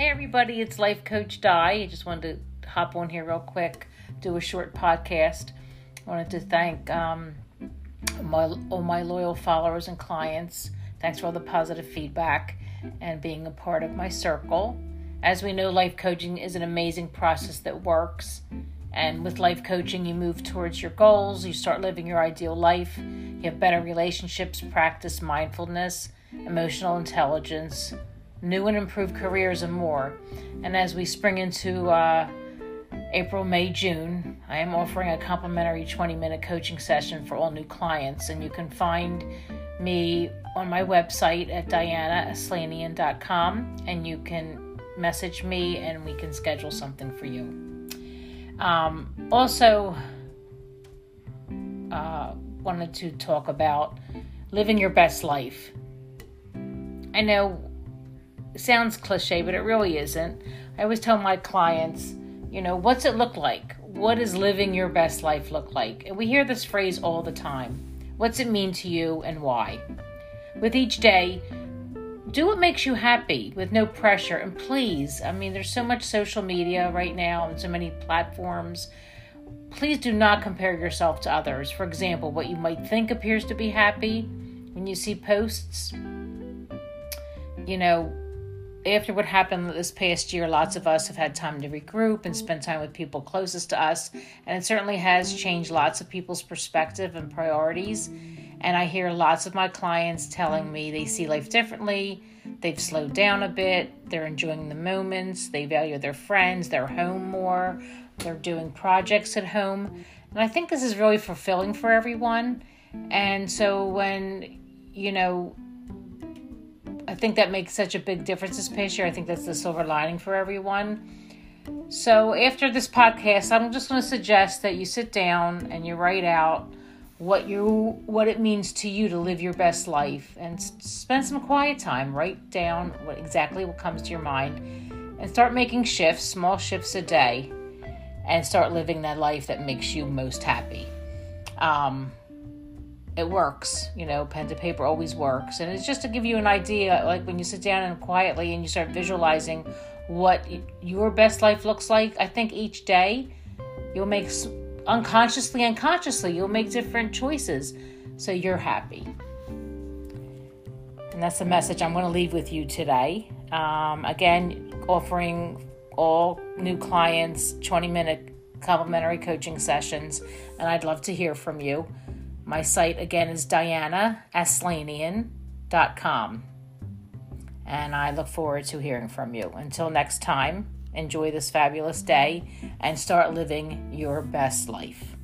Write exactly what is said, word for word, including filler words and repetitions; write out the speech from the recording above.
Hey everybody, it's Life Coach Di. I just wanted to hop on here real quick, do a short podcast. I wanted to thank um, my, all my loyal followers and clients. Thanks for all the positive feedback and being a part of my circle. As we know, life coaching is an amazing process that works. And with life coaching, you move towards your goals, you start living your ideal life, you have better relationships, practice mindfulness, emotional intelligence, new and improved careers, and more. And as we spring into uh, April, May, June, I am offering a complimentary twenty-minute coaching session for all new clients. And you can find me on my website at diana aslanian dot com, and you can message me and we can schedule something for you. Um, also, uh, wanted to talk about living your best life. I know it sounds cliche, but it really isn't. I always tell my clients, you know, what's it look like? What does living your best life look like? And we hear this phrase all the time. What's it mean to you and why? With each day, do what makes you happy with no pressure. And please, I mean, there's so much social media right now and so many platforms. Please do not compare yourself to others. For example, what you might think appears to be happy when you see posts. You know, after what happened this past year, lots of us have had time to regroup and spend time with people closest to us. And it certainly has changed lots of people's perspective and priorities. And I hear lots of my clients telling me they see life differently, they've slowed down a bit, they're enjoying the moments, they value their friends, their home more, they're doing projects at home. And I think this is really fulfilling for everyone. And so when, you know, I think that makes such a big difference this past year. I think that's the silver lining for everyone. So after this podcast, I'm just going to suggest that you sit down and you write out what you what it means to you to live your best life, and spend some quiet time. Write down what exactly what comes to your mind and start making shifts, small shifts a day, and start living that life that makes you most happy. Um, it works, you know, pen to paper always works. And it's just to give you an idea, like when you sit down and quietly and you start visualizing what your best life looks like, I think each day you'll make sm- Unconsciously, unconsciously, you'll make different choices so you're happy. And that's the message I'm going to leave with you today. Um, again, offering all new clients twenty-minute complimentary coaching sessions, and I'd love to hear from you. My site, again, is diana aslanian dot com, and I look forward to hearing from you. Until next time. Enjoy this fabulous day and start living your best life.